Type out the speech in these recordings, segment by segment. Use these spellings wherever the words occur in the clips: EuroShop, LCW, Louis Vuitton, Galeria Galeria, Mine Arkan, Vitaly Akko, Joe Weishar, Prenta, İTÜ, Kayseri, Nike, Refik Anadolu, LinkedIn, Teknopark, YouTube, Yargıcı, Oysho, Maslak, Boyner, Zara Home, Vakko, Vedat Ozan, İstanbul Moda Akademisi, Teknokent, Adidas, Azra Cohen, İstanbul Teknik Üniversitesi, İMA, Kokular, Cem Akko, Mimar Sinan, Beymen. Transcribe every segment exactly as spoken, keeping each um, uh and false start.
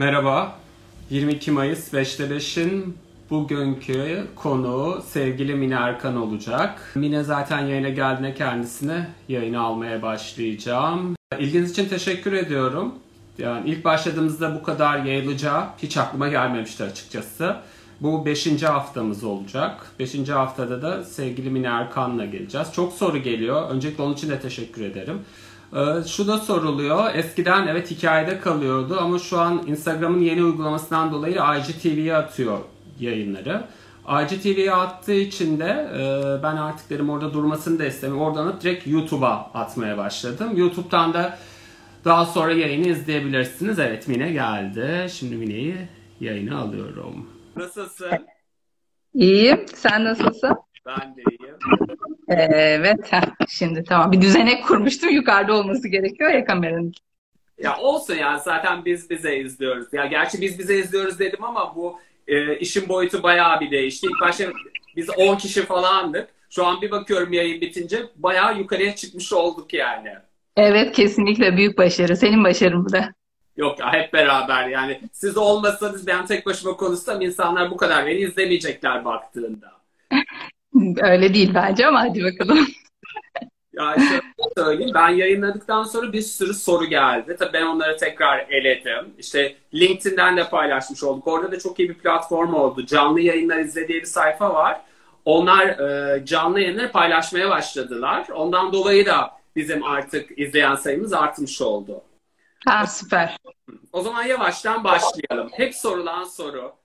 Merhaba, yirmi iki Mayıs beşte beşin bugünkü konuğu sevgili Mine Arkan olacak. Mine zaten yayına geldiğinde kendisine yayını almaya başlayacağım. İlginiz için teşekkür ediyorum. Yani ilk başladığımızda bu kadar yayılacağı hiç aklıma gelmemişti açıkçası. Bu beşinci haftamız olacak. beşinci haftada da sevgili Mine Arkan'la geleceğiz. Çok soru geliyor. Öncelikle onun için de teşekkür ederim. Şu da soruluyor. Eskiden evet hikayede kalıyordu ama şu an Instagram'ın yeni uygulamasından dolayı I G T V'ye atıyor yayınları. I G T V'ye attığı için de ben artık dedim orada durmasını da istemiyorum. Oradan atıp direkt YouTube'a atmaya başladım. YouTube'dan da daha sonra yayını izleyebilirsiniz. Evet, Mine geldi. Şimdi Mine'yi yayına alıyorum. Nasılsın? İyiyim. Sen nasılsın? Ben de iyiyim. Evet. Şimdi tamam. Bir düzenek kurmuştum. Yukarıda olması gerekiyor ya kameranın. Ya olsun yani. Zaten biz bize izliyoruz. Ya gerçi biz bize izliyoruz dedim ama bu e, işin boyutu bayağı bir değişti. İlk başta biz on kişi falandık. Şu an bir bakıyorum yayın bitince bayağı yukarıya çıkmış olduk yani. Evet. Kesinlikle büyük başarı. Senin başarın bu da. Yok ya, hep beraber yani. Siz olmasanız ben tek başıma konuşsam insanlar bu kadar beni izlemeyecekler baktığında. Öyle değil bence ama hadi bakalım. Ya şöyle söyleyeyim, ben yayınladıktan sonra bir sürü soru geldi. Tabii ben onları tekrar eledim. İşte LinkedIn'den de paylaşmış olduk. Orada da çok iyi bir platform oldu. Canlı yayınlar izle diye bir sayfa var. Onlar e, canlı yayınları paylaşmaya başladılar. Ondan dolayı da bizim artık izleyen sayımız artmış oldu. Ha, süper. O zaman yavaştan başlayalım. Hep sorulan soru.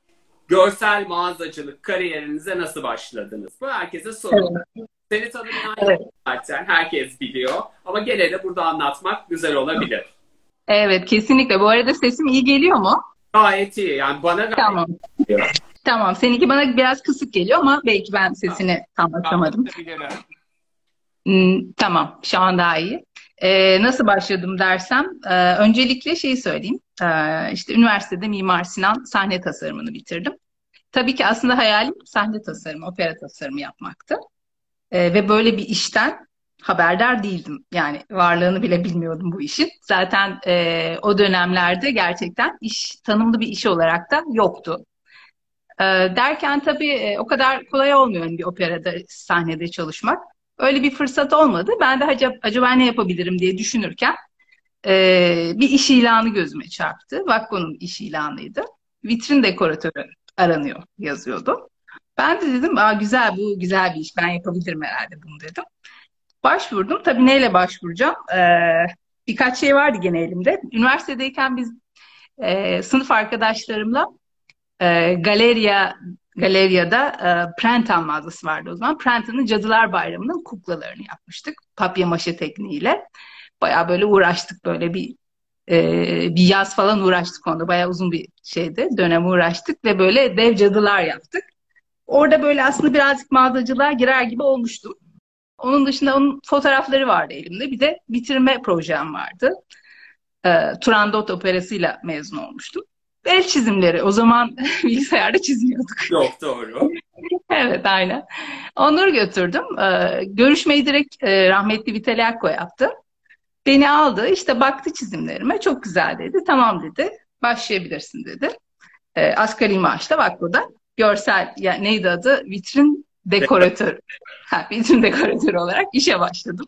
Görsel mağazacılık kariyerinize nasıl başladınız? Bu herkese sorun. Evet. Seni tanımayan evet. Zaten herkes biliyor. Ama gene de burada anlatmak güzel olabilir. Evet, kesinlikle. Bu arada sesim iyi geliyor mu? Gayet iyi. Yani bana gayet tamam. iyi. Tamam. Seninki bana biraz kısık geliyor ama belki ben sesini tam atamadım. Hmm, tamam. Şu an daha iyi. Ee, nasıl başladım dersem, e, öncelikle şeyi söyleyeyim, e, işte üniversitede Mimar Sinan sahne tasarımını bitirdim. Tabii ki aslında hayalim sahne tasarımı, opera tasarımı yapmaktı. E, ve böyle bir işten haberdar değildim. Yani varlığını bile bilmiyordum bu işin. Zaten e, o dönemlerde gerçekten iş, tanımlı bir iş olarak da yoktu. E, derken tabii e, o kadar kolay olmuyor bir operada, sahnede çalışmak. Öyle bir fırsat olmadı. Ben de acaba, acaba ne yapabilirim diye düşünürken e, bir iş ilanı gözüme çarptı. Vakko'nun iş ilanıydı. Vitrin dekoratörü aranıyor yazıyordu. Ben de dedim, aa güzel, bu güzel bir iş. Ben yapabilirim herhalde bunu dedim. Başvurdum. Tabii neyle başvuracağım? Ee, birkaç şey vardı gene elimde. Üniversitedeyken biz e, sınıf arkadaşlarımla e, Galeria Galeria'da e, Prenta mağazası vardı o zaman. Prenta'nın Cadılar Bayramı'nın kuklalarını yapmıştık. Papya maşe tekniğiyle. Bayağı böyle uğraştık. Böyle bir e, bir yaz falan uğraştık onda. Bayağı uzun bir şeydi. Dönem uğraştık ve böyle dev cadılar yaptık. Orada böyle aslında birazcık mağazacılığa girer gibi olmuştum. Onun dışında onun fotoğrafları vardı elimde. Bir de bitirme projem vardı. E, Turandot operasıyla mezun olmuştum. El çizimleri. O zaman bilgisayarda çizmiyorduk. Yok, doğru. Evet, aynen. Onları götürdüm. Ee, görüşmeyi direkt e, rahmetli Vitaly Akko yaptı. Beni aldı. İşte baktı çizimlerime. Çok güzel dedi. Tamam dedi. Başlayabilirsin dedi. Ee, asgari maaşla Vakko'da. Görsel, ya, neydi adı? Vitrin dekoratör. Ha, vitrin dekoratörü olarak işe başladım.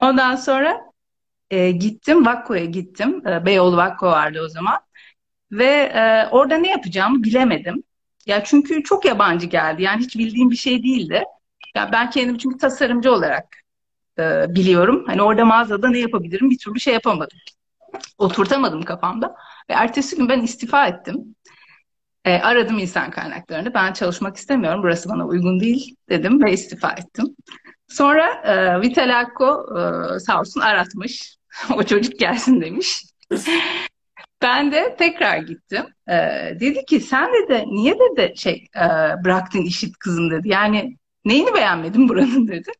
Ondan sonra e, gittim. Vakko'ya gittim. E, Beyoğlu Vakko vardı o zaman. Ve e, orada ne yapacağımı bilemedim. Ya çünkü çok yabancı geldi. Yani hiç bildiğim bir şey değildi. Ya ben kendimi çünkü tasarımcı olarak e, biliyorum. Hani orada mağazada ne yapabilirim bir türlü şey yapamadım. Oturtamadım kafamda. Ve ertesi gün ben istifa ettim. E, aradım insan kaynaklarını. Ben çalışmak istemiyorum. Burası bana uygun değil dedim ve istifa ettim. Sonra e, Vitaly Akko e, sağ olsun aratmış. O çocuk gelsin demiş. Ben de tekrar gittim. Ee, dedi ki sen dedi niye dedi şey e, bıraktın işi kızım dedi. Yani neyini beğenmedin buranın dedi.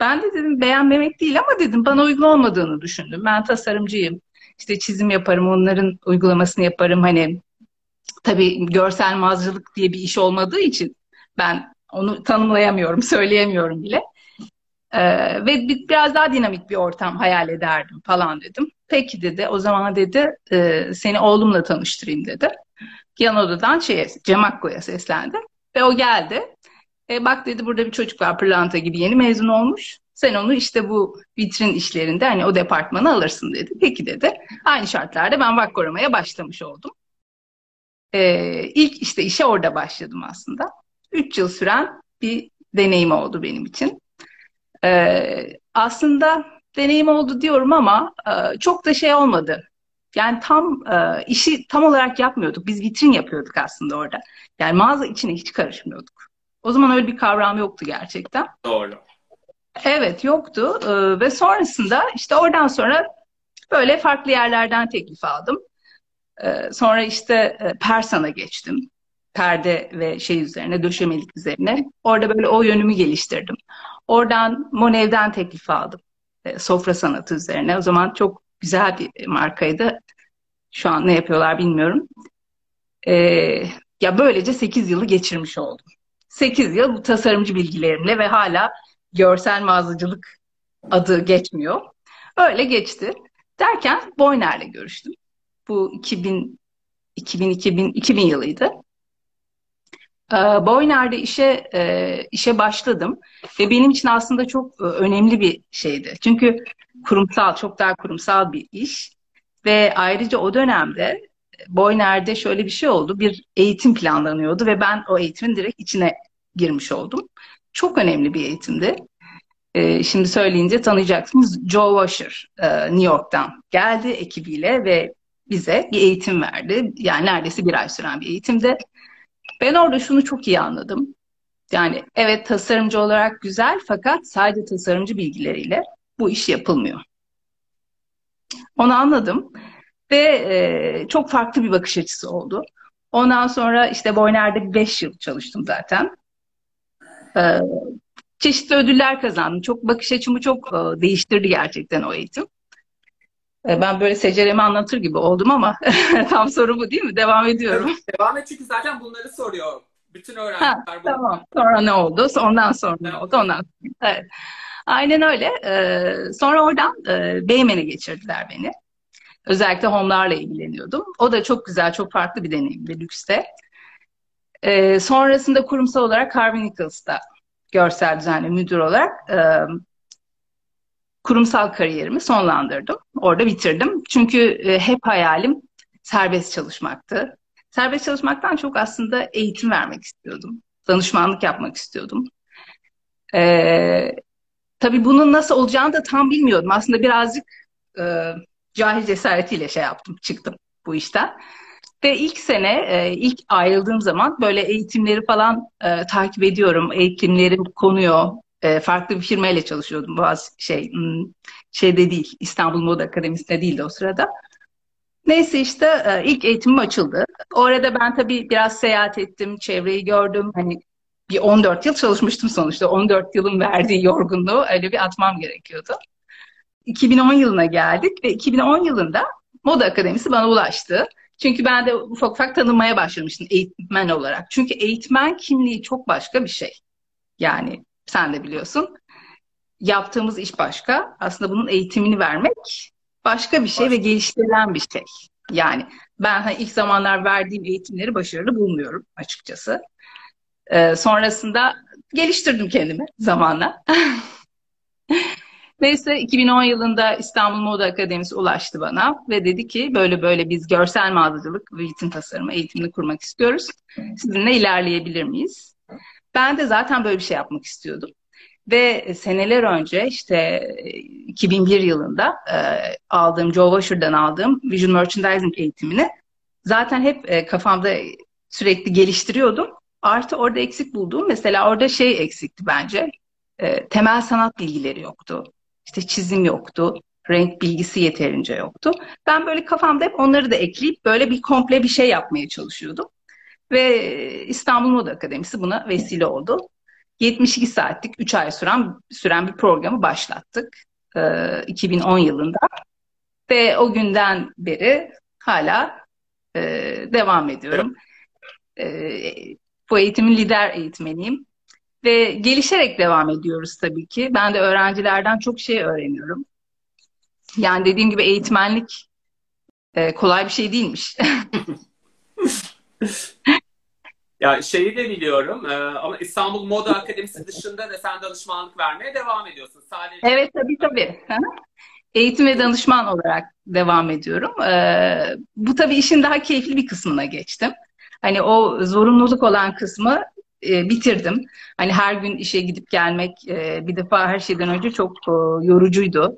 Ben de dedim beğenmemek değil ama dedim bana uygun olmadığını düşündüm. Ben tasarımcıyım. İşte çizim yaparım, onların uygulamasını yaparım. Hani tabii görsel mağazacılık diye bir iş olmadığı için ben onu tanımlayamıyorum, söyleyemiyorum bile. Ee, ve biraz daha dinamik bir ortam hayal ederdim falan dedim. peki dedi, o zaman dedi e, seni oğlumla tanıştırayım dedi. Yan odadan şeye, Cem Akko'ya seslendi ve o geldi. E, bak dedi, burada bir çocuk var pırlanta gibi yeni mezun olmuş. Sen onu işte bu vitrin işlerinde hani o departmanı alırsın dedi. Peki dedi. Aynı şartlarda ben Vakko aramaya başlamış oldum. Ee, ilk işte işe orada başladım aslında. Üç yıl süren bir deneyim oldu benim için. Ee, aslında deneyim oldu diyorum ama e, çok da şey olmadı. Yani tam e, işi tam olarak yapmıyorduk. Biz vitrin yapıyorduk aslında orada. Yani mağaza içine hiç karışmıyorduk. O zaman öyle bir kavram yoktu gerçekten. Doğru. Evet, yoktu ee, ve sonrasında işte oradan sonra böyle farklı yerlerden teklif aldım. Ee, sonra işte Persan'a geçtim. Perde ve şey üzerine, döşemelik üzerine. Orada böyle o yönümü geliştirdim. Oradan Monev'den teklif aldım. Ee, sofra sanatı üzerine. O zaman çok güzel bir markaydı. Şu an ne yapıyorlar bilmiyorum. Ee, ya böylece sekiz yılı geçirmiş oldum. sekiz yıl bu tasarımcı bilgilerimle ve hala görsel mağazacılık adı geçmiyor. Öyle geçti. Derken Boyner'le görüştüm. Bu iki bin iki bin iki bin iki bin yılıydı. Ee, Boyner'de işe e, işe başladım ve benim için aslında çok e, önemli bir şeydi. Çünkü kurumsal, çok daha kurumsal bir iş ve ayrıca o dönemde Boyner'de şöyle bir şey oldu. Bir eğitim planlanıyordu ve ben o eğitimin direkt içine girmiş oldum. Çok önemli bir eğitimdi. Ee, şimdi söyleyince tanıyacaksınız. Joe Weishar e, New York'tan geldi ekibiyle ve bize bir eğitim verdi. Yani neredeyse bir ay süren bir eğitimde. Ben orada şunu çok iyi anladım. Yani evet, tasarımcı olarak güzel fakat sadece tasarımcı bilgileriyle bu iş yapılmıyor. Onu anladım ve e, çok farklı bir bakış açısı oldu. Ondan sonra işte Boyner'de beş yıl çalıştım zaten. Ee, çeşitli ödüller kazandım. Çok bakış açımı çok e, değiştirdi gerçekten o eğitim. E, ben böyle seceremi anlatır gibi oldum ama tam soru bu değil mi? Devam ediyorum. Evet, devam et, çünkü zaten bunları soruyor. Bütün öğrenciler. Ha, tamam. Sonra ne oldu? Ondan sonra ne oldu? Ondan sonra. Evet. Aynen öyle. Ee, sonra oradan e, Beymen'e geçirdiler beni. Özellikle home'larla ilgileniyordum. O da çok güzel, çok farklı bir deneyimdi lükste. Ee, sonrasında kurumsal olarak Harvey Nichols'ta görsel düzenli müdür olarak e, kurumsal kariyerimi sonlandırdım. Orada bitirdim. Çünkü e, hep hayalim serbest çalışmaktı. Serbest çalışmaktan çok aslında eğitim vermek istiyordum. Danışmanlık yapmak istiyordum. E, tabii bunun nasıl olacağını da tam bilmiyordum. Aslında birazcık e, cahil cesaretiyle şey yaptım, çıktım bu işten. Ve ilk sene, ilk ayrıldığım zaman böyle eğitimleri falan e, takip ediyorum. Eğitimlerim konuyor. E, farklı bir firmayla çalışıyordum. Bazı şey, şeyde değil, İstanbul Moda Akademisi'nde değildi o sırada. Neyse işte e, ilk eğitimim açıldı. Orada ben tabii biraz seyahat ettim, çevreyi gördüm. Hani bir on dört yıl çalışmıştım sonuçta. on dört yılın verdiği yorgunluğu öyle bir atmam gerekiyordu. iki bin on yılına geldik ve iki bin on yılında Moda Akademisi bana ulaştı. Çünkü ben de ufak ufak tanınmaya başlamıştım eğitmen olarak. Çünkü eğitmen kimliği çok başka bir şey. Yani sen de biliyorsun. Yaptığımız iş başka. Aslında bunun eğitimini vermek başka bir şey başka. Ve geliştirilen bir şey. Yani ben hani ilk zamanlar verdiğim eğitimleri başarılı bulmuyorum açıkçası. Ee, sonrasında geliştirdim kendimi zamanla. Neyse iki bin on yılında İstanbul Moda Akademisi ulaştı bana ve dedi ki böyle böyle biz görsel mağazacılık ve vitrin tasarımı eğitimini kurmak istiyoruz. Sizinle ilerleyebilir miyiz? Ben de zaten böyle bir şey yapmak istiyordum. Ve seneler önce işte iki bin bir yılında aldığım, Joe Weishar'dan aldığım Visual Merchandising eğitimini zaten hep kafamda sürekli geliştiriyordum. Artı orada eksik bulduğum, mesela orada şey eksikti bence, temel sanat bilgileri yoktu. İşte çizim yoktu, renk bilgisi yeterince yoktu. Ben böyle kafamda hep onları da ekleyip böyle bir komple bir şey yapmaya çalışıyordum. Ve İstanbul Moda Akademisi buna vesile oldu. yetmiş iki saatlik üç ay süren, süren bir programı başlattık e, iki bin on yılında. Ve o günden beri hala e, devam ediyorum. E, bu eğitimin lider eğitmeniyim. Ve gelişerek devam ediyoruz tabii ki. Ben de öğrencilerden çok şey öğreniyorum. Yani dediğim gibi eğitmenlik e, kolay bir şey değilmiş. Ya şeyi de biliyorum e, ama İstanbul Moda Akademisi dışında da sen danışmanlık vermeye devam ediyorsun. Sadece... Evet, tabii tabii. Eğitim ve danışman olarak devam ediyorum. E, bu tabii işin daha keyifli bir kısmına geçtim. Hani o zorunluluk olan kısmı e, bitirdim. Hani her gün işe gidip gelmek e, bir defa her şeyden önce çok e, yorucuydu.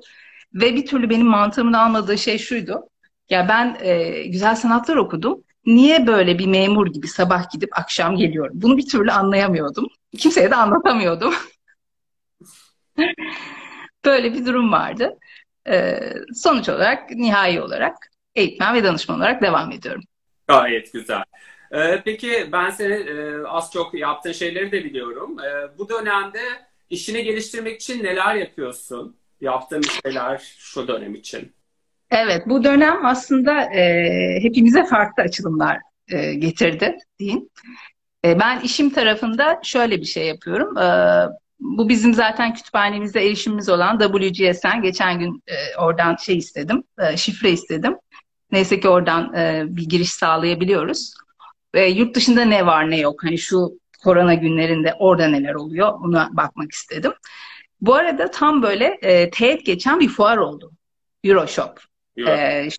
Ve bir türlü benim mantığımın almadığı şey şuydu. Ya ben e, güzel sanatlar okudum. Niye böyle bir memur gibi sabah gidip akşam geliyorum? Bunu bir türlü anlayamıyordum. Kimseye de anlatamıyordum. Böyle bir durum vardı. E, sonuç olarak, nihai olarak eğitmen ve danışman olarak devam ediyorum. Gayet güzel. E, peki ben seni e, az çok yaptığın şeyleri de biliyorum. E, bu dönemde işini geliştirmek için neler yapıyorsun? Yaptığım şeyler şu dönem için. Evet, bu dönem aslında e, hepimize farklı açılımlar e, getirdi diyeyim. E, ben işim tarafında şöyle bir şey yapıyorum. E, bu bizim zaten kütüphanemizde erişimimiz olan W G S N. Geçen gün e, oradan şey istedim, e, şifre istedim. Neyse ki oradan e, bir giriş sağlayabiliyoruz. E, yurt dışında ne var ne yok, hani şu korona günlerinde orada neler oluyor, buna bakmak istedim. Bu arada tam böyle e, teğet geçen bir fuar oldu. EuroShop. E,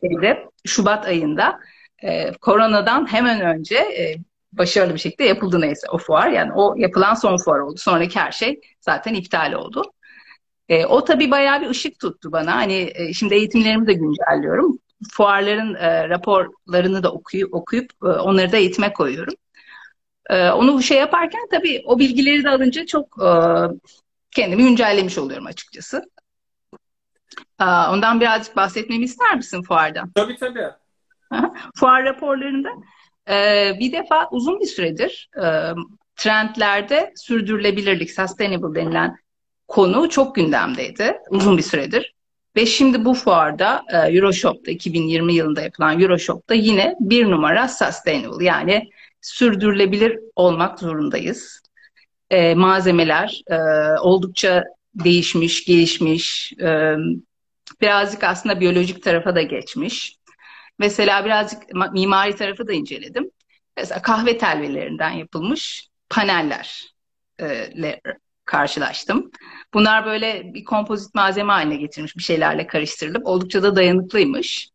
şeyde, Şubat ayında e, koronadan hemen önce e, başarılı bir şekilde yapıldı neyse o fuar. Yani o yapılan son fuar oldu. Sonraki her şey zaten iptal oldu. E, o tabii bayağı bir ışık tuttu bana. Hani e, şimdi eğitimlerimi de güncelliyorum. Fuarların e, raporlarını da okuyup, okuyup e, onları da eğitime koyuyorum. E, onu şey yaparken tabii o bilgileri de alınca çok... E, kendimi güncellemiş oluyorum açıkçası. Ondan birazcık bahsetmemi ister misin fuardan? Tabii tabii. Fuar raporlarında bir defa uzun bir süredir trendlerde sürdürülebilirlik, sustainable denilen konu çok gündemdeydi. Uzun bir süredir. Ve şimdi bu fuarda EuroShop'ta, iki bin yirmi yılında yapılan EuroShop'ta yine bir numara sustainable, yani sürdürülebilir olmak zorundayız. E, malzemeler e, oldukça değişmiş, gelişmiş, e, birazcık aslında biyolojik tarafa da geçmiş. Mesela birazcık mimari tarafı da inceledim. Mesela kahve telvelerinden yapılmış panellerle e, karşılaştım. Bunlar böyle bir kompozit malzeme haline getirmiş, bir şeylerle karıştırılıp oldukça da dayanıklıymış.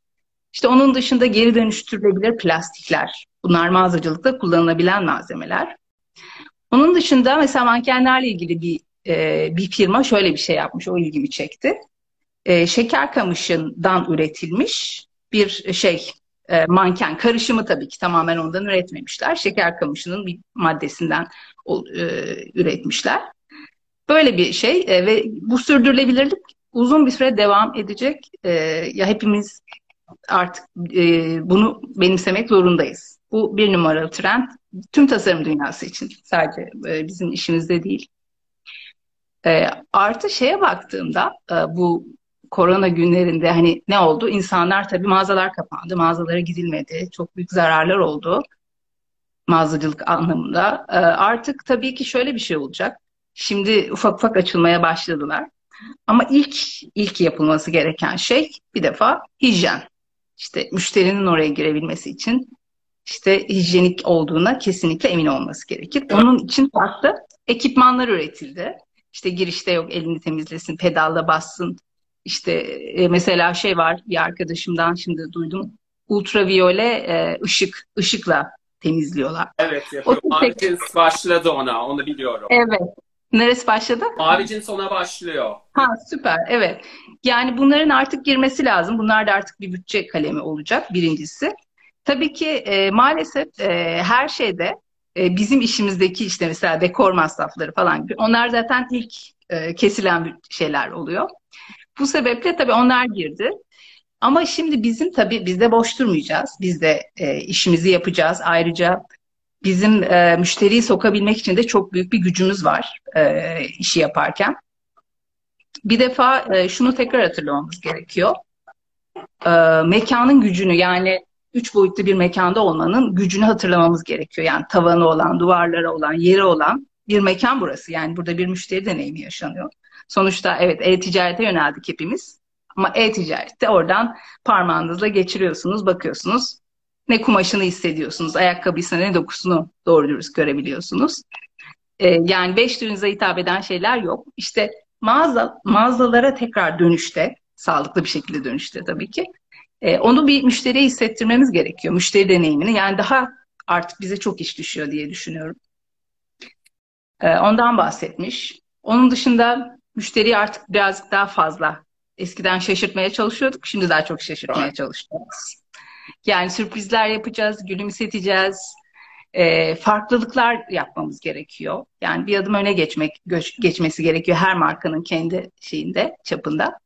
İşte onun dışında geri dönüştürülebilir plastikler. Bunlar mağazacılıkta kullanılabilen malzemeler. Onun dışında mesela mankenlerle ilgili bir e, bir firma şöyle bir şey yapmış, o ilgimi çekti. E, şeker kamışından üretilmiş bir şey, e, manken karışımı, tabii ki tamamen ondan üretmemişler. Şeker kamışının bir maddesinden e, üretmişler. Böyle bir şey e, ve bu sürdürülebilirlik uzun bir süre devam edecek. E, ya hepimiz artık e, bunu benimsemek zorundayız. Bu bir numaralı trend. Tüm tasarım dünyası için. Sadece bizim işimizde değil. E, artı şeye baktığımda e, bu korona günlerinde hani ne oldu? İnsanlar tabii, mağazalar kapandı. Mağazalara gidilmedi. Çok büyük zararlar oldu. Mağazacılık anlamında. E, artık tabii ki şöyle bir şey olacak. Şimdi ufak ufak açılmaya başladılar. Ama ilk ilk yapılması gereken şey bir defa hijyen. İşte müşterinin oraya girebilmesi için İşte hijyenik olduğuna kesinlikle emin olması gerekir. Onun için farklı ekipmanlar üretildi. İşte girişte yok elini temizlesin, pedalla bassın. İşte mesela şey var, bir arkadaşımdan şimdi duydum. Ultraviyole ışık, ışıkla temizliyorlar. Evet, mavi cins başladı ona, onu biliyorum. Evet. Neresi başladı? Mavi cins ona başlıyor. Ha, süper, evet. Yani bunların artık girmesi lazım. Bunlar da artık bir bütçe kalemi olacak birincisi. Tabii ki e, maalesef e, her şeyde e, bizim işimizdeki işte mesela dekor masrafları falan, onlar zaten ilk e, kesilen şeyler oluyor. Bu sebeple tabii onlar girdi. Ama şimdi bizim tabii biz de boş durmayacağız. Biz de e, işimizi yapacağız. Ayrıca bizim e, müşteriyi sokabilmek için de çok büyük bir gücümüz var e, işi yaparken. Bir defa e, şunu tekrar hatırlamamız gerekiyor. E, mekanın gücünü, yani üç boyutlu bir mekanda olmanın gücünü hatırlamamız gerekiyor. Yani tavanı olan, duvarlara olan, yeri olan bir mekan burası. Yani burada bir müşteri deneyimi yaşanıyor. Sonuçta evet, e-ticarete yöneldik hepimiz. Ama e-ticarette oradan parmağınızla geçiriyorsunuz, bakıyorsunuz. Ne kumaşını hissediyorsunuz, ayakkabısına ne dokusunu doğru dürüst görebiliyorsunuz. Ee, yani beş türünüze hitap eden şeyler yok. İşte mağaza, mağazalara tekrar dönüşte, sağlıklı bir şekilde dönüşte tabii ki. Ee, onu bir müşteriye hissettirmemiz gerekiyor, müşteri deneyimini. Yani daha artık bize çok iş düşüyor diye düşünüyorum. Ee, ondan bahsetmiş. Onun dışında müşteriyi artık birazcık daha fazla, eskiden şaşırtmaya çalışıyorduk, şimdi daha çok şaşırtmaya çalışıyoruz. Yani sürprizler yapacağız, gülümseteceğiz, e, farklılıklar yapmamız gerekiyor. Yani bir adım öne geçmek geçmesi gerekiyor her markanın kendi şeyinde, çapında.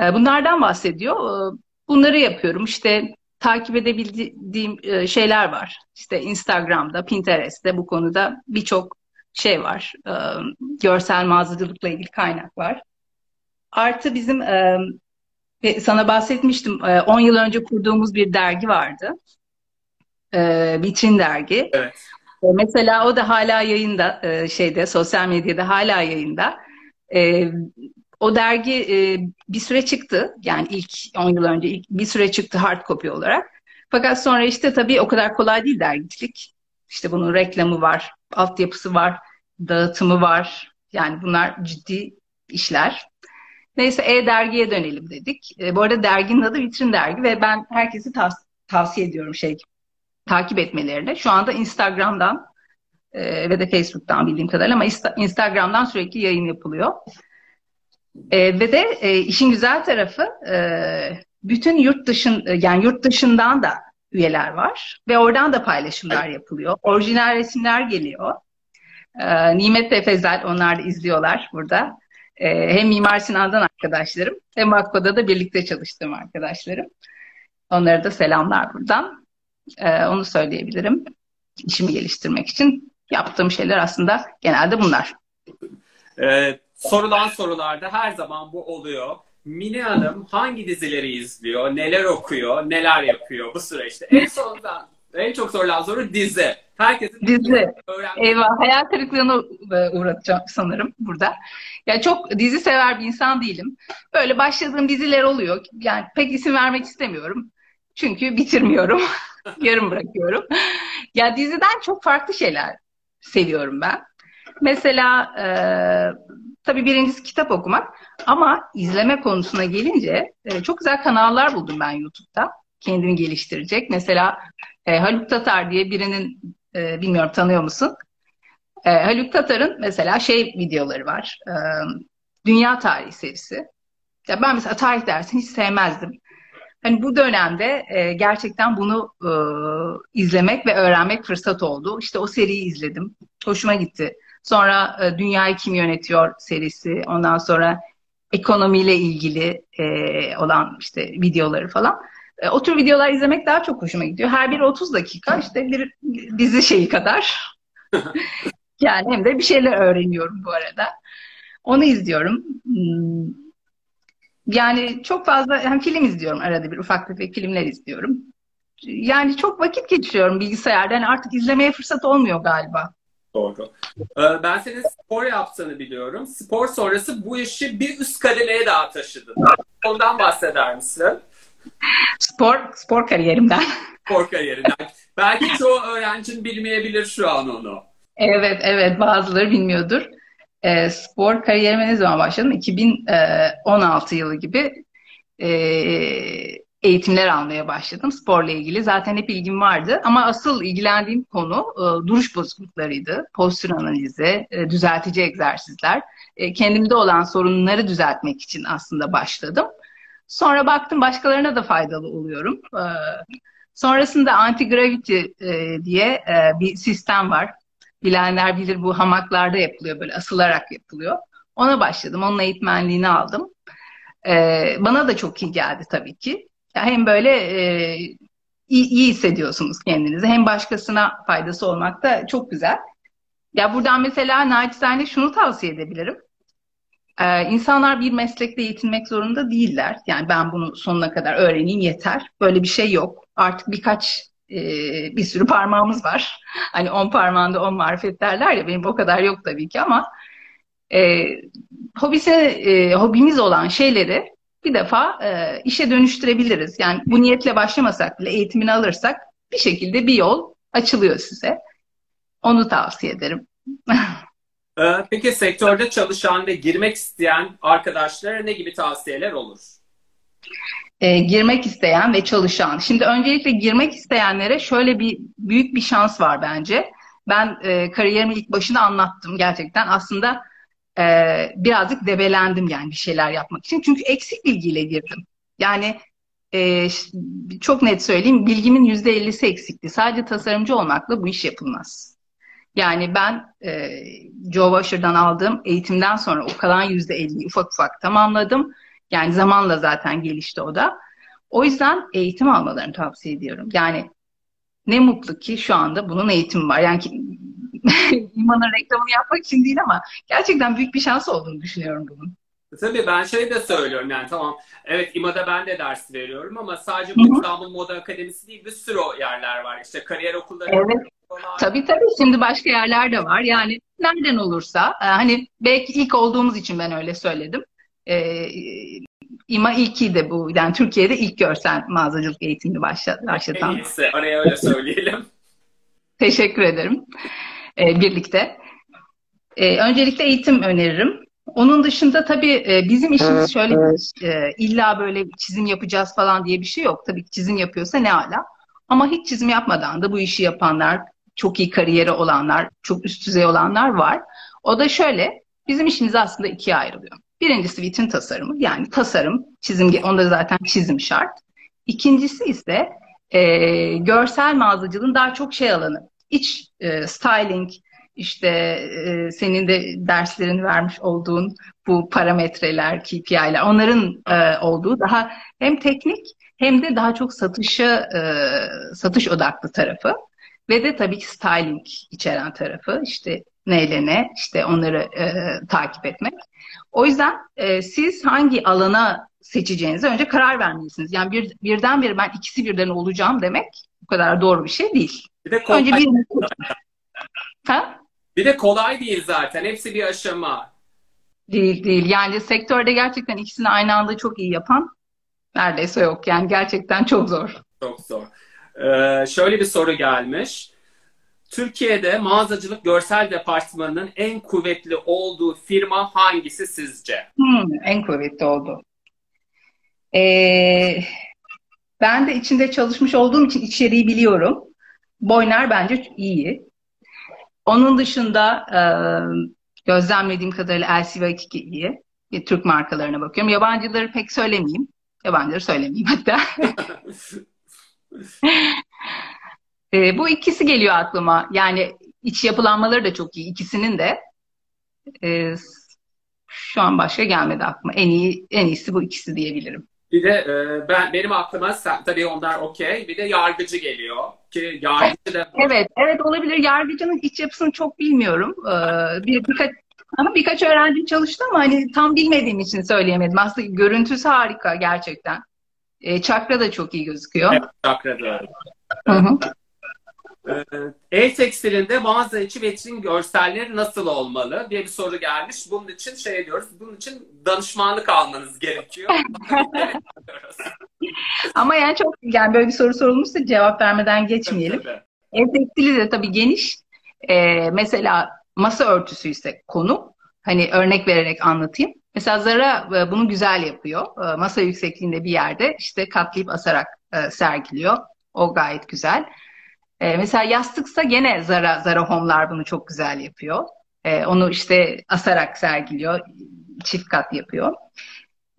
E, bunlardan bahsediyor. E, bunları yapıyorum. İşte takip edebildiğim e, şeyler var. İşte Instagram'da, Pinterest'te bu konuda birçok şey var. E, görsel mağazacılıkla ilgili kaynak var. Artı bizim... E, sana bahsetmiştim, on yıl önce kurduğumuz bir dergi vardı. Vitrin Dergi. Evet. Mesela o da hala yayında, şeyde, sosyal medyada hala yayında. O dergi bir süre çıktı. Yani ilk on yıl önce ilk bir süre çıktı hard copy olarak. Fakat sonra işte tabii o kadar kolay değil dergicilik. İşte bunun reklamı var, altyapısı var, dağıtımı var. Yani bunlar ciddi işler. Neyse e-dergiye dönelim dedik. E, bu arada derginin adı Vitrin Dergi ve ben herkesi tav tavsiye ediyorum şey takip etmelerini. Şu anda Instagram'dan e, ve de Facebook'tan bildiğim kadarıyla ama insta Instagram'dan sürekli yayın yapılıyor. E, ve de e, işin güzel tarafı e, bütün yurt dışın yani yurt dışından da üyeler var ve oradan da paylaşımlar yapılıyor. Orijinal resimler geliyor. E, Nimet ve Fezel onlar da izliyorlar burada. Hem Mimar Sinan'dan arkadaşlarım hem Vakko'da da birlikte çalıştığım arkadaşlarım. Onlara da selamlar buradan. Ee, onu söyleyebilirim. İşimi geliştirmek için yaptığım şeyler aslında genelde bunlar. Ee, sorulan sorularda her zaman bu oluyor. Mine Hanım hangi dizileri izliyor, neler okuyor, neler yapıyor bu süreçte? En sondan, en çok sorulan soru dizi. Herkesin dizi. Eyvah, hayal kırıklığına uğratacağım sanırım burada. Yani çok dizi sever bir insan değilim. Böyle başladığım diziler oluyor. Yani pek isim vermek istemiyorum. Çünkü bitirmiyorum. Yarım bırakıyorum. Ya diziden çok farklı şeyler seviyorum ben. Mesela e, tabii birincisi kitap okumak. Ama izleme konusuna gelince e, çok güzel kanallar buldum ben YouTube'da. Kendini geliştirecek. Mesela e, Haluk Tatar diye birinin Ee, bilmiyorum tanıyor musun? Ee, Haluk Tatar'ın mesela şey videoları var. E, Dünya Tarihi serisi. Ya ben mesela tarih dersini hiç sevmezdim. Hani bu dönemde e, gerçekten bunu e, izlemek ve öğrenmek fırsat oldu. İşte o seriyi izledim. Hoşuma gitti. Sonra e, Dünyayı Kim Yönetiyor serisi. Ondan sonra ekonomiyle ilgili e, olan işte videoları falan. O tür videolar izlemek daha çok hoşuma gidiyor. Her biri otuz dakika işte bir dizi şeyi kadar. Yani hem de bir şeyler öğreniyorum bu arada. Onu izliyorum. Yani çok fazla hem film izliyorum arada bir ufak tefek filmler izliyorum. Yani çok vakit geçiriyorum bilgisayarda. Yani artık izlemeye fırsat olmuyor galiba. Doğru. Ben senin spor yaptığını biliyorum. Spor sonrası bu işi bir üst kademeye daha taşıdın. Ondan bahseder misin? Spor, spor kariyerimden. Spor kariyerinden. Belki çoğu öğrencin bilmeyebilir şu an onu. Evet, evet. Bazıları bilmiyordur. E, spor kariyerime ne zaman başladım? iki bin on altı yılı gibi e, eğitimler almaya başladım sporla ilgili. Zaten hep ilgim vardı. Ama asıl ilgilendiğim konu e, duruş bozukluklarıydı. Postür analizi, e, düzeltici egzersizler. E, kendimde olan sorunları düzeltmek için aslında başladım. Sonra baktım başkalarına da faydalı oluyorum. Ee, sonrasında anti-gravity e, diye e, bir sistem var. Bilenler bilir bu hamaklarda yapılıyor, böyle asılarak yapılıyor. Ona başladım, onun eğitmenliğini aldım. Ee, bana da çok iyi geldi tabii ki. Ya hem böyle e, iyi, iyi hissediyorsunuz kendinizi, hem başkasına faydası olmak da çok güzel. Ya buradan mesela naçizane şunu tavsiye edebilirim. Ee, insanlar bir meslekle yetinmek zorunda değiller. Yani ben bunu sonuna kadar öğreneyim yeter. Böyle bir şey yok. Artık birkaç, e, bir sürü parmağımız var. Hani on parmağında on marifet derler ya, benim o kadar yok tabii ki ama e, hobisi, e, hobimiz olan şeyleri bir defa e, işe dönüştürebiliriz. Yani bu niyetle başlamasak bile eğitimini alırsak bir şekilde bir yol açılıyor size. Onu tavsiye ederim. Peki sektörde çalışan ve girmek isteyen arkadaşlara ne gibi tavsiyeler olur? E, girmek isteyen ve çalışan. Şimdi öncelikle girmek isteyenlere şöyle bir büyük bir şans var bence. Ben e, kariyerimin ilk başında anlattım gerçekten. Aslında e, birazcık debelendim yani bir şeyler yapmak için. Çünkü eksik bilgiyle girdim. Yani e, çok net söyleyeyim, bilgimin yüzde ellisi eksikti. Sadece tasarımcı olmakla bu iş yapılmaz. Yani ben e, Joe Weishar'dan aldığım eğitimden sonra o kalan yüzde elliyi ufak ufak tamamladım. Yani zamanla zaten gelişti o da. O yüzden eğitim almalarını tavsiye ediyorum. Yani ne mutlu ki şu anda bunun eğitimi var. Yani imanın reklamını yapmak için değil ama gerçekten büyük bir şans olduğunu düşünüyorum bunun. Tabii ben şey de söylüyorum yani tamam. Evet İMA'da ben de ders veriyorum ama sadece bu İstanbul Moda Akademisi değil bir sürü yerler var. İşte kariyer okulları. Evet. Tabii tabii şimdi başka yerler de var. Yani nereden olursa hani belki ilk olduğumuz için ben öyle söyledim. Ee, İMA ilki de bu. Yani Türkiye'de ilk görsel mağazacılık eğitimini başlatan. En iyisi. Araya öyle söyleyelim. Teşekkür ederim. Ee, birlikte. Ee, öncelikle eğitim öneririm. Onun dışında tabii bizim işimiz şöyle e, illa böyle çizim yapacağız falan diye bir şey yok. Tabii ki çizim yapıyorsa ne ala. Ama hiç çizim yapmadan da bu işi yapanlar, çok iyi kariyeri olanlar, çok üst düzey olanlar var. O da şöyle, bizim işimiz aslında ikiye ayrılıyor. Birincisi vitrin tasarımı, yani tasarım, çizim, onda zaten çizim şart. İkincisi ise e, görsel mağazacılığın daha çok şey alanı, iç e, styling, işte e, senin de derslerin vermiş olduğun bu parametreler, K P I'ler, onların e, olduğu daha hem teknik hem de daha çok satışa, e, satış odaklı tarafı ve de tabii ki styling içeren tarafı, işte neyle ne, işte onları e, takip etmek. O yüzden e, siz hangi alana seçeceğinize önce karar vermelisiniz. Yani bir, birdenbire ben ikisi birden olacağım demek bu kadar doğru bir şey değil. Bir de kolay, önce bir... Ha? Bir de kolay değil zaten. Hepsi bir aşama. Değil değil. Yani sektörde gerçekten ikisini aynı anda çok iyi yapan neredeyse yok. Yani gerçekten çok zor. Çok zor. Ee, şöyle bir soru gelmiş. Türkiye'de mağazacılık görsel departmanının en kuvvetli olduğu firma hangisi sizce? Hmm, en kuvvetli oldu. Ee, ben de içinde çalışmış olduğum için içeriği biliyorum. Boyner bence iyi. Onun dışında e, gözlemlediğim kadarıyla L C W iyi. Bir Türk markalarına bakıyorum. Yabancıları pek söylemeyeyim. Yabancıları söylemeyeyim hatta. E, bu ikisi geliyor aklıma. Yani iç yapılanmaları da çok iyi. İkisinin de e, şu an başka gelmedi aklıma. En iyi en iyisi bu ikisi diyebilirim. Bir de e, ben benim aklıma tabii onlar okey. Bir de yargıcı geliyor ki yargıcı da evet evet olabilir. Yargıcının iç yapısını çok bilmiyorum. Ee, bir birkaç ama birkaç öğrenci çalıştı ama hani tam bilmediğim için söyleyemedim. Aslında görüntüsü harika gerçekten. Ee, Çakra da çok iyi gözüküyor. Evet, Çakra da. Hı hı. E-tekstilinde mağaza içi vitrin görselleri nasıl olmalı diye bir soru gelmiş. Bunun için şey diyoruz, bunun için danışmanlık almanız gerekiyor. Ama yani çok yani böyle bir soru sorulmuşsa cevap vermeden geçmeyelim. E-tekstili de tabii geniş. Ee, mesela masa örtüsü ise konu. Hani örnek vererek anlatayım. Mesela Zara bunu güzel yapıyor. Masa yüksekliğinde bir yerde işte katlayıp asarak sergiliyor. O gayet güzel. Ee, mesela yastıksa gene Zara, Zara Home'lar bunu çok güzel yapıyor. Ee, onu işte asarak sergiliyor, çift kat yapıyor.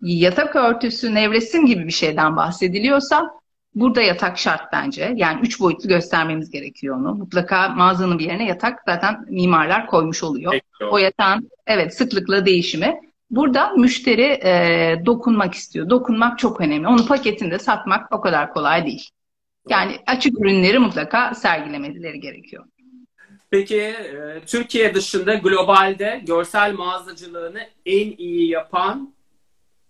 Yatak örtüsü, nevresim gibi bir şeyden bahsediliyorsa burada yatak şart bence. Yani üç boyutlu göstermemiz gerekiyor onu. Mutlaka mağazanın bir yerine yatak zaten mimarlar koymuş oluyor. O yatağın evet, sıklıkla değişimi. Burada müşteri e, dokunmak istiyor. Dokunmak çok önemli. Onu paketinde satmak o kadar kolay değil. Yani açık ürünleri mutlaka sergilemeleri gerekiyor. Peki Türkiye dışında globalde görsel mağazacılığını en iyi yapan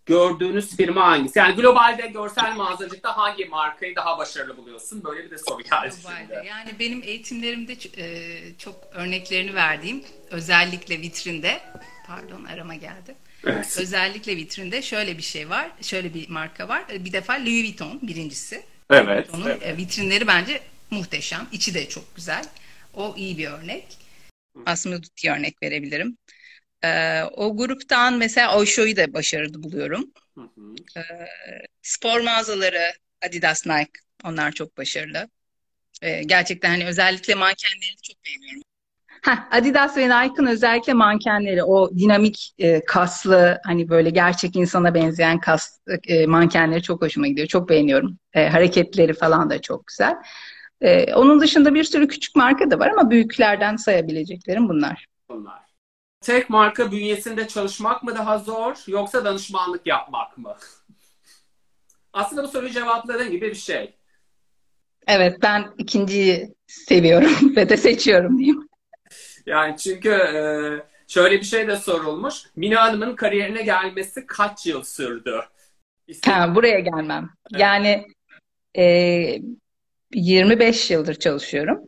gördüğünüz firma hangisi? Yani globalde görsel mağazacılıkta hangi markayı daha başarılı buluyorsun? Böyle bir de soru geldi şimdi. Yani benim eğitimlerimde çok örneklerini verdiğim özellikle vitrinde, pardon arama geldi. Evet. Özellikle vitrinde şöyle bir şey var, şöyle bir marka var. Bir defa Louis Vuitton birincisi. Evet. Onun evet. vitrinleri bence muhteşem. İçi de çok güzel. O iyi bir örnek. Aslında bir örnek verebilirim. Ee, o gruptan mesela Oysho'yu da başarılı buluyorum. Hı hı. Ee, spor mağazaları Adidas, Nike, onlar çok başarılı. Ee, gerçekten hani özellikle mankenlerini çok beğeniyorum. Heh, Adidas ve Nike'ın özellikle mankenleri, o dinamik e, kaslı, hani böyle gerçek insana benzeyen kas e, mankenleri çok hoşuma gidiyor. Çok beğeniyorum. E, hareketleri falan da çok güzel. E, onun dışında bir sürü küçük marka da var ama büyüklerden sayabileceklerim bunlar. Bunlar. Tek marka bünyesinde çalışmak mı daha zor yoksa danışmanlık yapmak mı? Aslında bu soruyu cevapladığın gibi bir şey. Evet, ben ikinciyi seviyorum ve de seçiyorum diyeyim. Yani çünkü şöyle bir şey de sorulmuş. Mine Hanım'ın kariyerine gelmesi kaç yıl sürdü? Ha, buraya gelmem. Evet. Yani e, yirmi beş yıldır çalışıyorum.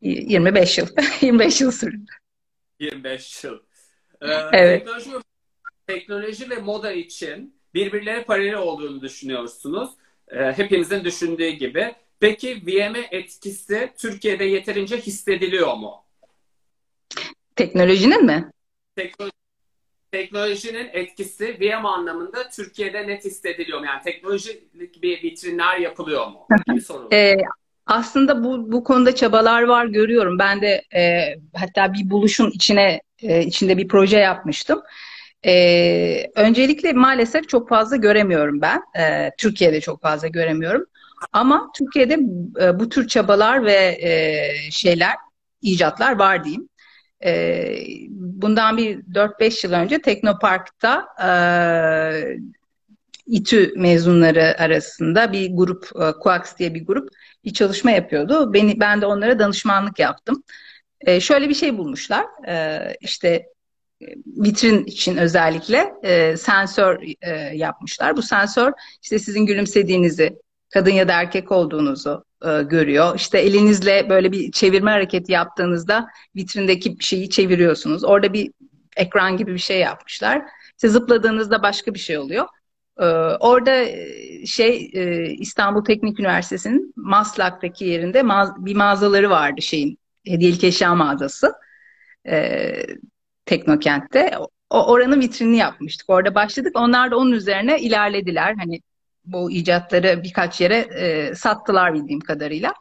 yirmi beş yıl. yirmi beş yıl sürdü. yirmi beş yıl. Ee, evet. teknoloji, teknoloji ve moda için birbirlerine paralel olduğunu düşünüyorsunuz. Ee, hepinizin düşündüğü gibi. Peki V M etkisi Türkiye'de yeterince hissediliyor mu? Teknolojinin mi? Teknoloji, teknolojinin etkisi V M anlamında Türkiye'de net hissediliyor mu? Yani teknolojik bir vitrinler yapılıyor mu? Bir soru. e, aslında bu, bu konuda çabalar var, görüyorum. Ben de e, hatta bir buluşun içine e, içinde bir proje yapmıştım. E, öncelikle maalesef çok fazla göremiyorum ben. E, Türkiye'de çok fazla göremiyorum. Ama Türkiye'de bu tür çabalar ve şeyler, icatlar var diyeyim. Bundan bir dört beş yıl önce Teknopark'ta İTÜ mezunları arasında bir grup, Kuaks diye bir grup bir çalışma yapıyordu. Beni, ben de onlara danışmanlık yaptım. Şöyle bir şey bulmuşlar, işte vitrin için özellikle sensör yapmışlar. Bu sensör işte sizin gülümsediğinizi, kadın ya da erkek olduğunuzu e, görüyor. İşte elinizle böyle bir çevirme hareketi yaptığınızda vitrindeki bir şeyi çeviriyorsunuz. Orada bir ekran gibi bir şey yapmışlar. İşte zıpladığınızda başka bir şey oluyor. E, orada şey e, İstanbul Teknik Üniversitesi'nin Maslak'taki yerinde mağaz bir mağazaları vardı, şeyin hediyelik eşya mağazası e, Teknokent'te. O, oranın vitrinini yapmıştık. Orada başladık. Onlar da onun üzerine ilerlediler. Hani bu icatları birkaç yere e, sattılar bildiğim kadarıyla.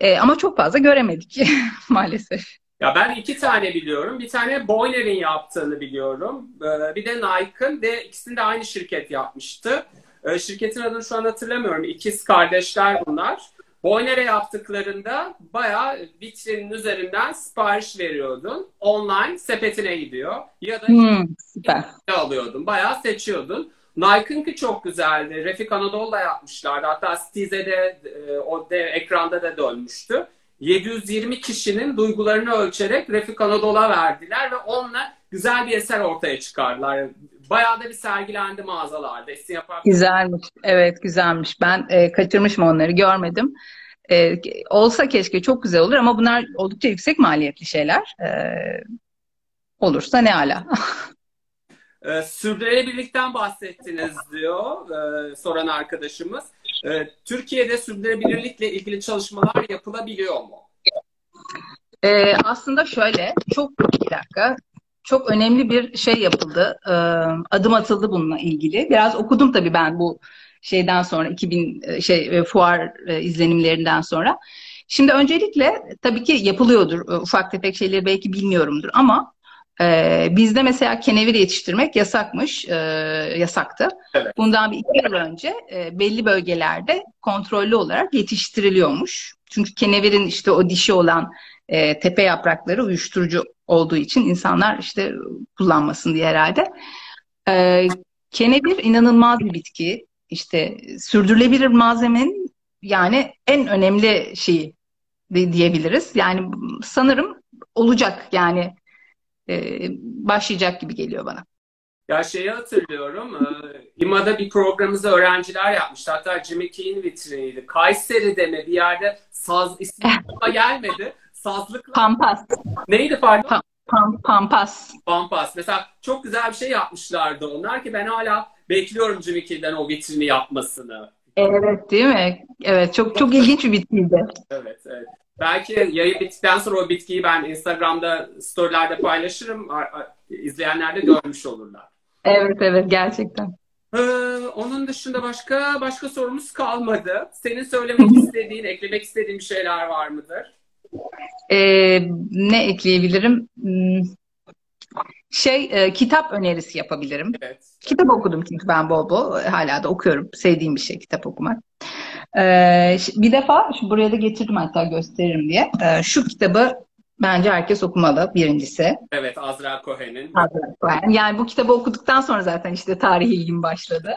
E, ama çok fazla göremedik maalesef. Ya ben iki tane biliyorum. Bir tane Boyner'in yaptığını biliyorum. Ee, bir de Nike'ın, de ikisini de aynı şirket yapmıştı. Ee, şirketin adını şu an hatırlamıyorum. İkiz kardeşler bunlar. Boyner'e yaptıklarında bayağı vitrinin üzerinden sipariş veriyordun. Online sepetine gidiyor. Ya da hmm, süper. Alıyordun. Bayağı seçiyordun. Nike'ınki çok güzeldi. Refik Anadolu'da yapmışlardı. Hatta Stize'de o de, ekranda da dönmüştü. yedi yüz yirmi kişinin duygularını ölçerek Refik Anadolu'ya verdiler ve onunla güzel bir eser ortaya çıkardılar. Bayağı da bir sergilendi mağazalarda. Güzelmiş. Evet, güzelmiş. Ben e, kaçırmışım onları, görmedim. E, olsa keşke, çok güzel olur ama bunlar oldukça yüksek maliyetli şeyler. E, olursa ne ala. Ee, sürdürülebilirlikten bahsettiniz diyor e, soran arkadaşımız. E, Türkiye'de sürdürülebilirlikle ilgili çalışmalar yapılabiliyor mu? Ee, aslında şöyle, çok bir dakika, çok önemli bir şey yapıldı. E, adım atıldı bununla ilgili. Biraz okudum tabii ben bu şeyden sonra, iki bin şey fuar e, izlenimlerinden sonra. Şimdi öncelikle tabii ki yapılıyordur. Ufak tefek şeyleri belki bilmiyorumdur ama Ee, bizde mesela kenevir yetiştirmek yasakmış, e, yasaktı. Evet. Bundan bir iki yıl önce e, belli bölgelerde kontrollü olarak yetiştiriliyormuş. Çünkü kenevirin işte o dişi olan e, tepe yaprakları uyuşturucu olduğu için insanlar işte kullanmasın diye herhalde. E, kenevir inanılmaz bir bitki. İşte sürdürülebilir malzemenin yani en önemli şeyi diyebiliriz. Yani sanırım olacak yani. Başlayacak gibi geliyor bana. Ya şeyi hatırlıyorum. İMA'da bir programımızı öğrenciler yapmıştı. Hatta Jimmy Key'in vitriniydi. Kayseri'de mi bir yerde, saz ismi gelmedi. Sazlıkla. Pampas. Neydi pardon? Pam, Pampas. Pampas. Mesela çok güzel bir şey yapmışlardı onlar ki ben hala bekliyorum Cimikil'den o vitrini yapmasını. Evet, değil mi? Evet, çok çok ilginç bir bitkiydi. Evet, evet. Belki yayın bittikten sonra o bitkiyi ben Instagram'da storylerde paylaşırım. İzleyenler de görmüş olurlar. Evet, evet, gerçekten. Ee, onun dışında başka başka sorumuz kalmadı. Senin söylemek istediğin, eklemek istediğin bir şeyler var mıdır? Ee, ne ekleyebilirim? Şey, e, kitap önerisi yapabilirim. Evet. Kitap okudum çünkü ben bol bol. Hala da okuyorum. Sevdiğim bir şey kitap okumak. Ee, bir defa, şu buraya da getirdim hatta gösteririm diye. Ee, şu kitabı bence herkes okumalı, birincisi. Evet, Azra Cohen'in. Azra Cohen. Yani bu kitabı okuduktan sonra zaten işte tarih ilgim başladı.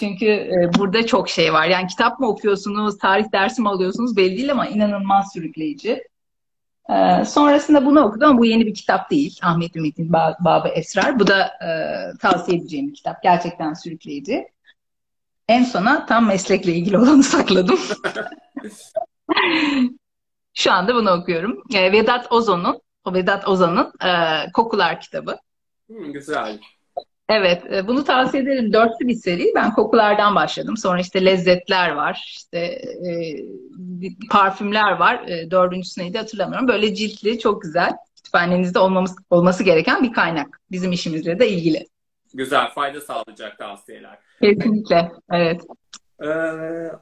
Çünkü e, burada çok şey var. Yani kitap mı okuyorsunuz, tarih dersi mi alıyorsunuz belli değil ama inanılmaz sürükleyici. Ee, sonrasında bunu okudum ama bu yeni bir kitap değil. Ahmet Ümit'in Babı Esrar. Bu da e, tavsiye edeceğim bir kitap. Gerçekten sürükleyici. En sona tam meslekle ilgili olanı sakladım. Şu anda bunu okuyorum. E, Vedat Ozan'ın Vedat Ozan'ın e, Kokular kitabı. Hmm, güzel. Evet, e, bunu tavsiye ederim. Dörtlü bir seri. Ben kokulardan başladım. Sonra işte lezzetler var. İşte e, parfümler var. E, dördüncüsü neydi hatırlamıyorum. Böyle ciltli, çok güzel. Kütüphanenizde olmamız, olması gereken bir kaynak. Bizim işimizle de ilgili. Güzel, fayda sağlayacak tavsiyeler. Kesinlikle, evet. Ee,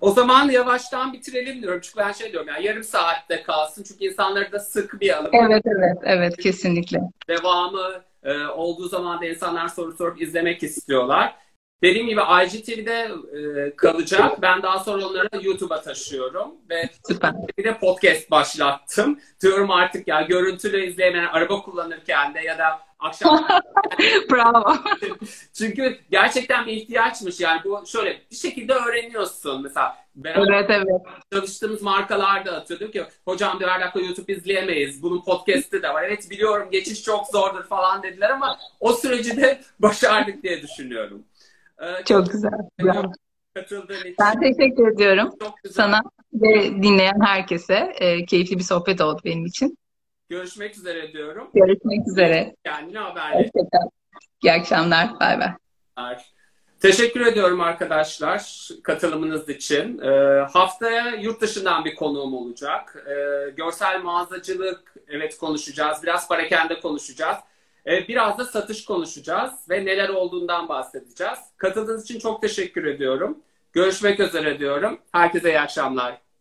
o zaman yavaştan bitirelim diyorum. Çünkü ben şey diyorum yani yarım saatte kalsın. Çünkü insanları da sık bir alalım. Evet, evet, evet, kesinlikle. Devamı e, olduğu zaman da insanlar soru sorup izlemek istiyorlar. Dediğim gibi I G T V'de e, kalacak. Ben daha sonra onları YouTube'a taşıyorum. Ve süper. Bir de podcast başlattım. Diyorum artık ya görüntülü izleyemeyen araba kullanırken de ya da akşam. Bravo. Çünkü gerçekten bir ihtiyaçmış. Yani bu şöyle bir şekilde öğreniyorsun. Mesela beraber evet, evet. çalıştığımız markalarda atıyorduk ki hocam bir dakika YouTube izleyemeyiz. Bunun podcast'ı da var. Evet biliyorum geçiş çok zordur falan dediler ama o süreci de başardık diye düşünüyorum. Çok, çok güzel. Ben teşekkür ediyorum sana ve dinleyen herkese. E, keyifli bir sohbet oldu benim için. Görüşmek üzere diyorum. Görüşmek üzere. Kendine haberle. İyi akşamlar. Bay bay. Teşekkür ediyorum arkadaşlar katılımınız için. E, haftaya yurt dışından bir konuğum olacak. E, görsel mağazacılık evet konuşacağız. Biraz parakende konuşacağız. Biraz da satış konuşacağız ve neler olduğundan bahsedeceğiz. Katıldığınız için çok teşekkür ediyorum. Görüşmek üzere diyorum. Herkese iyi akşamlar.